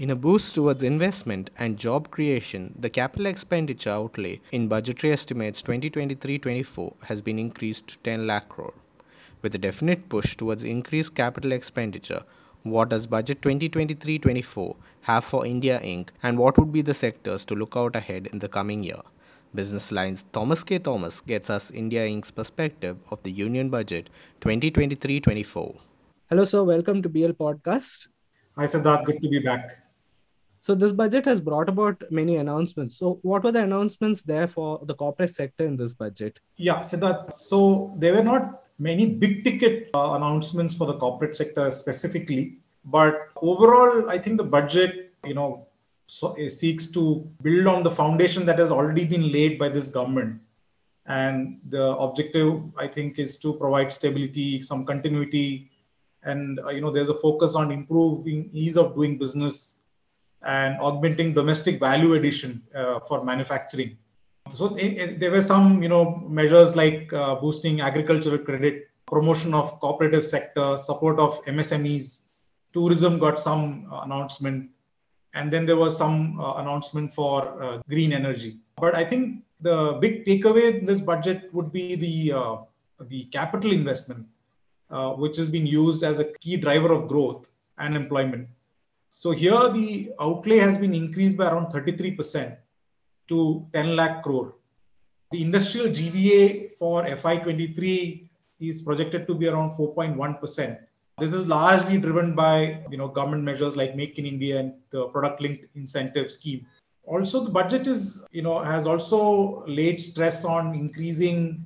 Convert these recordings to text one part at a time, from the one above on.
In a boost towards investment and job creation, the capital expenditure outlay in budgetary estimates 2023-24 has been increased to 10 lakh crore. With a definite push towards increased capital expenditure, what does budget 2023-24 have for India Inc. and what would be the sectors to look out ahead in the coming year? Business Line's Thomas K. Thomas gets us India Inc.'s perspective of the Union Budget 2023-24. Hello sir, welcome to BL Podcast. Hi Siddharth, good to be back. So this budget has brought about many announcements. So what were the announcements there for the corporate sector in this budget? Yeah, Siddharth, so they were not many big ticket announcements for the corporate sector specifically, but overall, I think the budget, so it seeks to build on the foundation that has already been laid by this government. And the objective, I think, is to provide stability, some continuity, and, there's a focus on improving ease of doing business and augmenting domestic value addition for manufacturing. So there were some, measures like boosting agricultural credit, promotion of cooperative sector, support of MSMEs, tourism got some announcement, and then there was some announcement for green energy. But I think the big takeaway in this budget would be the capital investment, which has been used as a key driver of growth and employment. So here the outlay has been increased by around 33%. To 10 lakh crore. The industrial GVA for FY23 is projected to be around 4.1%. This is largely driven by government measures like Make in India and the product-linked incentive scheme. Also, the budget is has also laid stress on increasing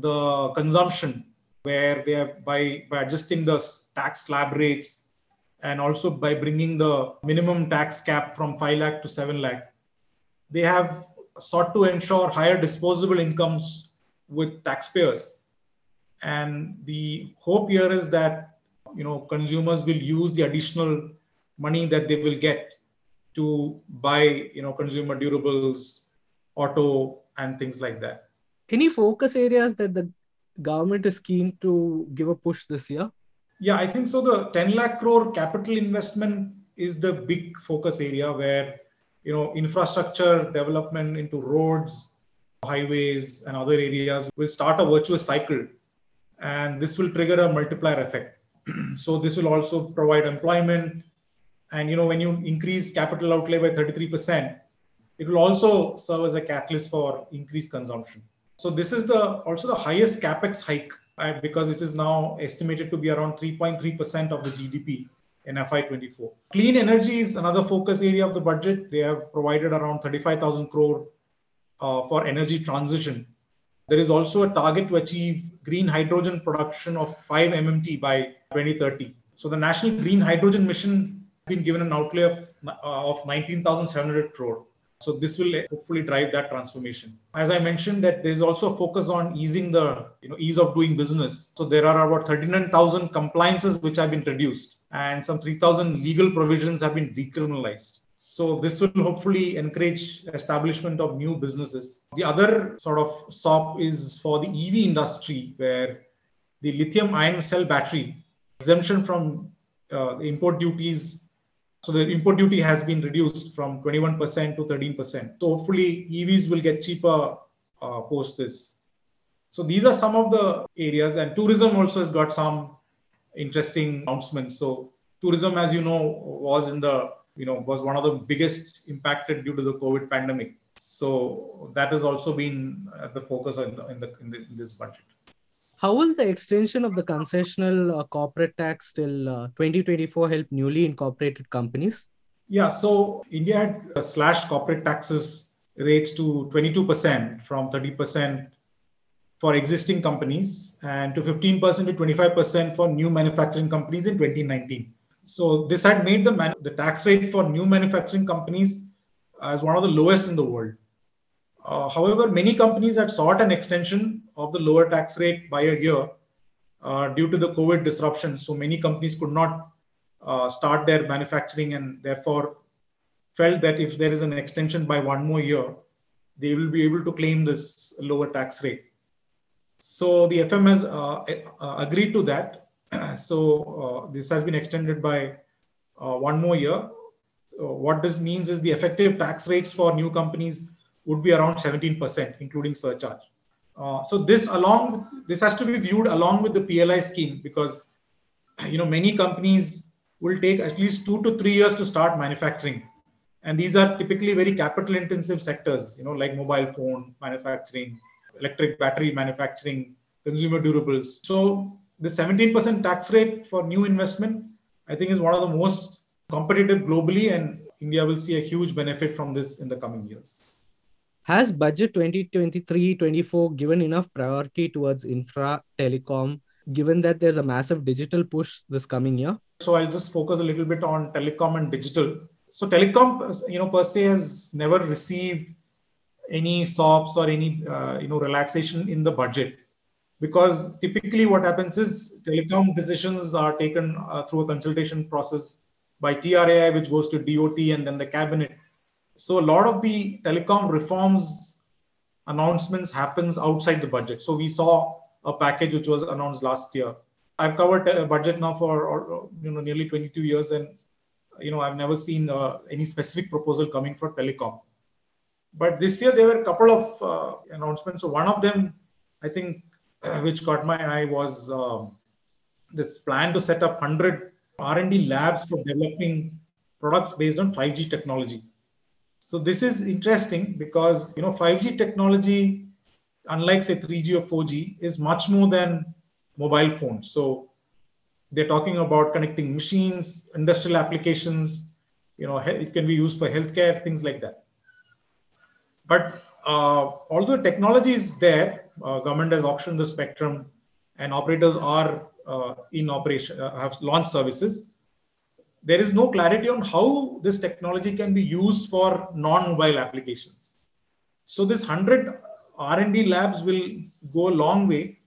the consumption, where they have by adjusting the tax slab rates and also by bringing the minimum tax cap from 5 lakh to 7 lakh. They have sought to ensure higher disposable incomes with taxpayers. And the hope here is that, consumers will use the additional money that they will get to buy, consumer durables, auto, and things like that. Any focus areas that the government is keen to give a push this year? Yeah, I think so. The 10 lakh crore capital investment is the big focus area where infrastructure development into roads, highways, and other areas will start a virtuous cycle. And this will trigger a multiplier effect. So this will also provide employment. And, when you increase capital outlay by 33%, it will also serve as a catalyst for increased consumption. So this is also the highest CapEx hike because it is now estimated to be around 3.3% of the GDP. In FY24. Clean energy is another focus area of the budget. They have provided around 35,000 crore for energy transition. There is also a target to achieve green hydrogen production of 5 MMT by 2030. So the National Green Hydrogen Mission has been given an outlay of 19,700 crore. So this will hopefully drive that transformation. As I mentioned, that there's also a focus on easing the ease of doing business. So there are about 39,000 compliances which have been reduced, and some 3,000 legal provisions have been decriminalized. So this will hopefully encourage establishment of new businesses. The other sort of SOP is for the EV industry, where the lithium ion cell battery exemption from the import duties. So the import duty has been reduced from 21% to 13%. So hopefully EVs will get cheaper post this. So these are some of the areas, and tourism also has got some interesting announcements. So tourism, as you know, was one of the biggest impacted due to the COVID pandemic. So that has also been the focus in this budget. How will the extension of the concessional corporate tax till 2024 help newly incorporated companies? Yeah, so India had slashed corporate taxes rates to 22% from 30% for existing companies and to 15% to 25% for new manufacturing companies in 2019. So this had made the tax rate for new manufacturing companies as one of the lowest in the world. However, many companies had sought an extension of the lower tax rate by a year due to the COVID disruption. So many companies could not start their manufacturing and therefore felt that if there is an extension by one more year, they will be able to claim this lower tax rate. So the FM has agreed to that. So this has been extended by one more year what this means is the effective tax rates for new companies would be around 17%, including surcharge. So this has to be viewed along with the PLI scheme, because many companies will take at least 2 to 3 years to start manufacturing, and these are typically very capital intensive sectors, like mobile phone manufacturing, electric battery manufacturing, consumer durables. So the 17% tax rate for new investment, I think, is one of the most competitive globally, and India will see a huge benefit from this in the coming years. Has budget 2023-24 given enough priority towards infra, telecom, given that there's a massive digital push this coming year? So I'll just focus a little bit on telecom and digital. So telecom, per se has never received any SOPs or any, relaxation in the budget, because typically what happens is telecom decisions are taken through a consultation process by TRAI, which goes to DOT and then the cabinet. So a lot of the telecom reforms announcements happens outside the budget. So we saw a package which was announced last year. I've covered a budget now for nearly 22 years, and I've never seen any specific proposal coming for telecom. But this year there were a couple of announcements. So one of them, I think, which caught my eye was this plan to set up 100 R&D labs for developing products based on 5G technology. So this is interesting because 5G technology, unlike say 3G or 4G, is much more than mobile phones. So they're talking about connecting machines, industrial applications. It can be used for healthcare, things like that. But although technology is there, government has auctioned the spectrum, and operators are in operation, have launched services. There is no clarity on how this technology can be used for non-mobile applications. So this 100 R&D labs will go a long way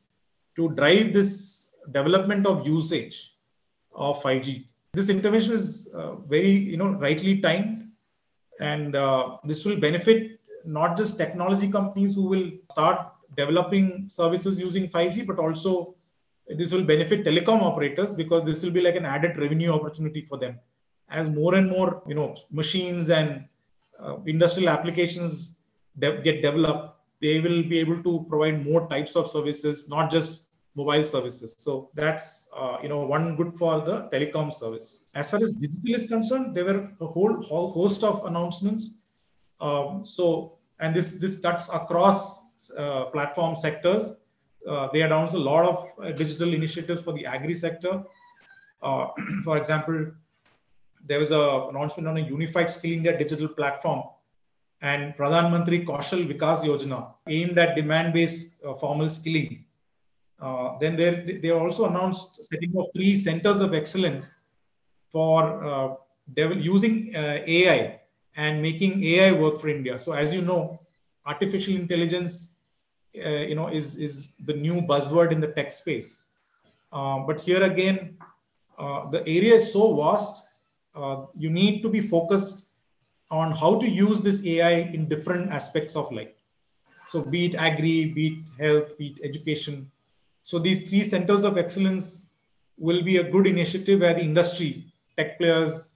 to drive this development of usage of 5G. This intervention is very, rightly timed, and this will benefit not just technology companies who will start developing services using 5G, but also this will benefit telecom operators, because this will be like an added revenue opportunity for them, as more and more machines and industrial applications get developed. They will be able to provide more types of services, not just mobile services. So that's one good for the telecom service. As far as digital is concerned, there were a whole host of announcements. And this cuts across platform sectors. They announced a lot of digital initiatives for the agri sector. For example, there was an announcement on a unified Skill India digital platform and Pradhan Mantri Kaushal Vikas Yojana, aimed at demand-based formal skilling. Then they also announced setting up 3 centers of excellence for using AI and making AI work for India. So as you know, artificial intelligence is the new buzzword in the tech space. But here again, the area is so vast, you need to be focused on how to use this AI in different aspects of life. So be it agri, be it health, be it education. So these 3 centers of excellence will be a good initiative where the industry, tech players,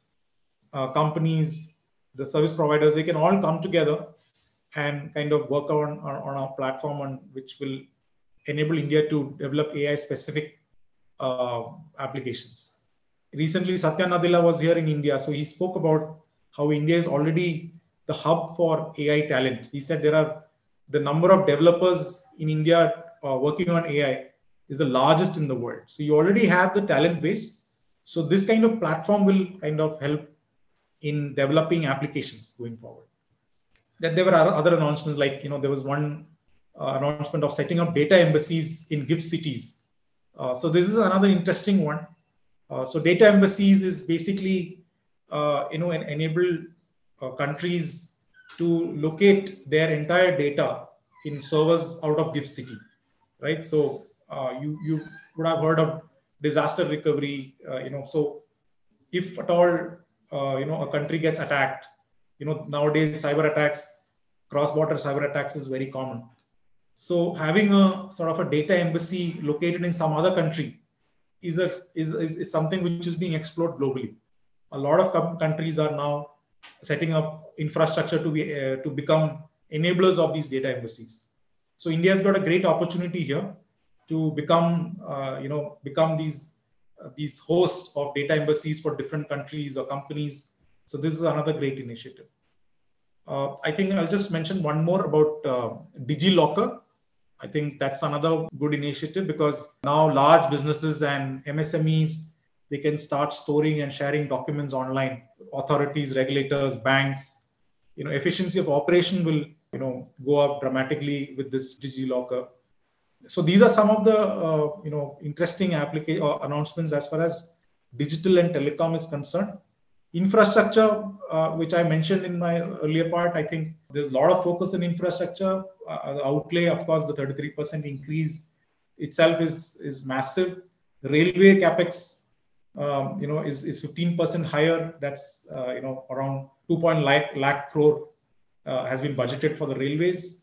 companies, the service providers, they can all come together and kind of work on our platform which will enable India to develop AI-specific applications. Recently, Satya Nadella was here in India. So he spoke about how India is already the hub for AI talent. He said the number of developers in India working on AI is the largest in the world. So you already have the talent base. So this kind of platform will kind of help in developing applications going forward. That there were other announcements, like, there was one announcement of setting up data embassies in GIFT cities. So this is another interesting one. So data embassies is basically, enable countries to locate their entire data in servers out of GIFT city, right? So you would have heard of disaster recovery, so if at all, a country gets attacked, nowadays cyber attacks, cross-border cyber attacks is very common. So having a sort of a data embassy located in some other country is something which is being explored globally. A lot of countries are now setting up infrastructure to become enablers of these data embassies. So India has got a great opportunity here to become these hosts of data embassies for different countries or companies. So this is another great initiative. I think I'll just mention one more about DigiLocker. I think that's another good initiative because now large businesses and MSMEs, they can start storing and sharing documents online. Authorities, regulators, banks, efficiency of operation will, go up dramatically with this DigiLocker. So these are some of the, interesting announcements as far as digital and telecom is concerned. Infrastructure, which I mentioned in my earlier part, I think there's a lot of focus on infrastructure. Outlay, of course, the 33% increase itself is massive. Railway capex, is 15% higher. That's, around 2.1 lakh crore has been budgeted for the railways.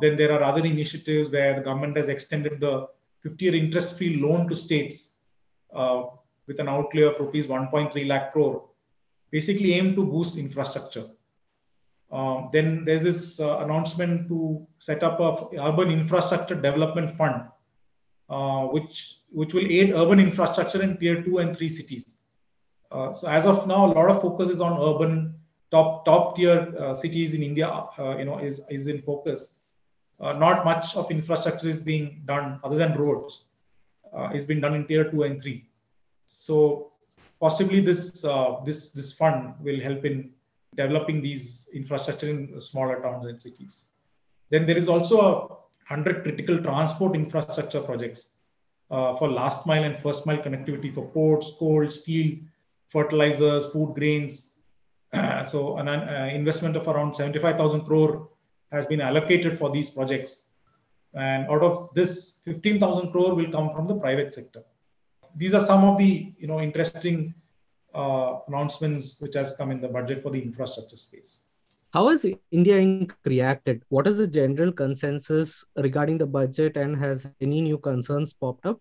Then there are other initiatives where the government has extended the 50-year interest-free loan to states with an outlay of rupees 1.3 lakh crore, basically aimed to boost infrastructure. Then there's this announcement to set up an urban infrastructure development fund, which will aid urban infrastructure in tier 2 and 3 cities. So as of now, a lot of focus is on urban top tier cities in India, is in focus. Not much of infrastructure is being done other than roads. It's been done in tier 2 and 3. So possibly this fund will help in developing these infrastructure in smaller towns and cities. Then there is also 100 critical transport infrastructure projects for last mile and first mile connectivity for ports, coal, steel, fertilizers, food grains. So an investment of around 75,000 crore has been allocated for these projects. And out of this, 15,000 crore will come from the private sector. These are some of the interesting announcements which has come in the budget for the infrastructure space. How has India Inc. reacted? What is the general consensus regarding the budget, and has any new concerns popped up?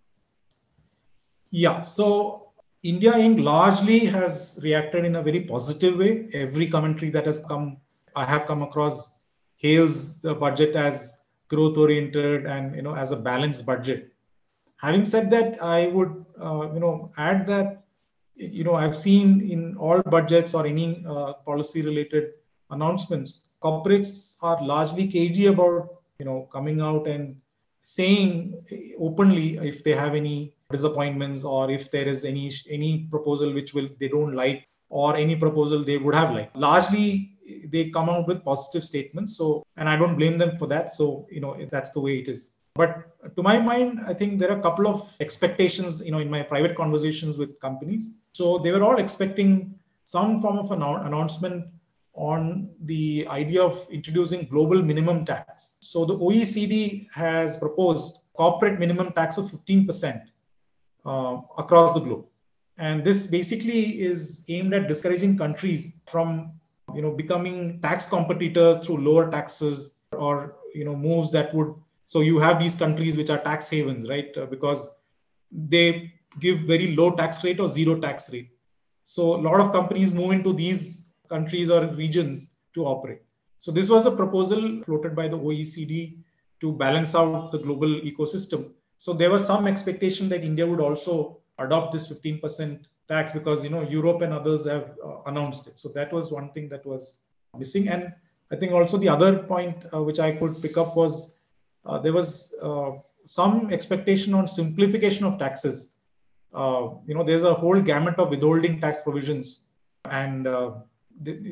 Yeah, so India Inc. largely has reacted in a very positive way. Every commentary that has come, I have come across, hails the budget as growth-oriented and as a balanced budget. Having said that, I would add that I've seen in all budgets or any policy-related announcements, corporates are largely cagey about coming out and saying openly if they have any disappointments or if there is any proposal which they don't like or any proposal they would have liked. Largely, they come out with positive statements. So, and I don't blame them for that. So, that's the way it is. But to my mind, I think there are a couple of expectations, in my private conversations with companies. So they were all expecting some form of an announcement on the idea of introducing global minimum tax. So the OECD has proposed corporate minimum tax of 15% across the globe. And this basically is aimed at discouraging countries from, becoming tax competitors through lower taxes or, moves that would. So you have these countries which are tax havens, right? Because they give very low tax rate or zero tax rate. So a lot of companies move into these countries or regions to operate. So this was a proposal floated by the OECD to balance out the global ecosystem. So there was some expectation that India would also adopt this 15% tax because, Europe and others have announced it. So that was one thing that was missing. And I think also the other point which I could pick up was there was some expectation on simplification of taxes. There's a whole gamut of withholding tax provisions. And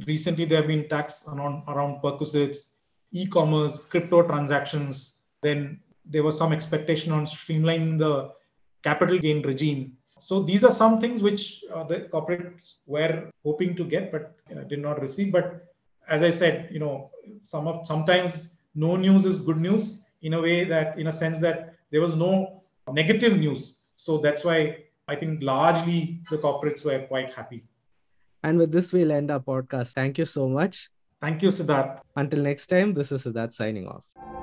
recently there have been tax around perquisites, e-commerce, crypto transactions. Then there was some expectation on streamlining the capital gain regime. So these are some things which the corporates were hoping to get, but did not receive. But as I said, sometimes no news is good news. In a sense that there was no negative news. So that's why I think largely the corporates were quite happy. And with this, we'll end our podcast. Thank you so much. Thank you, Siddharth. Until next time, this is Siddharth signing off.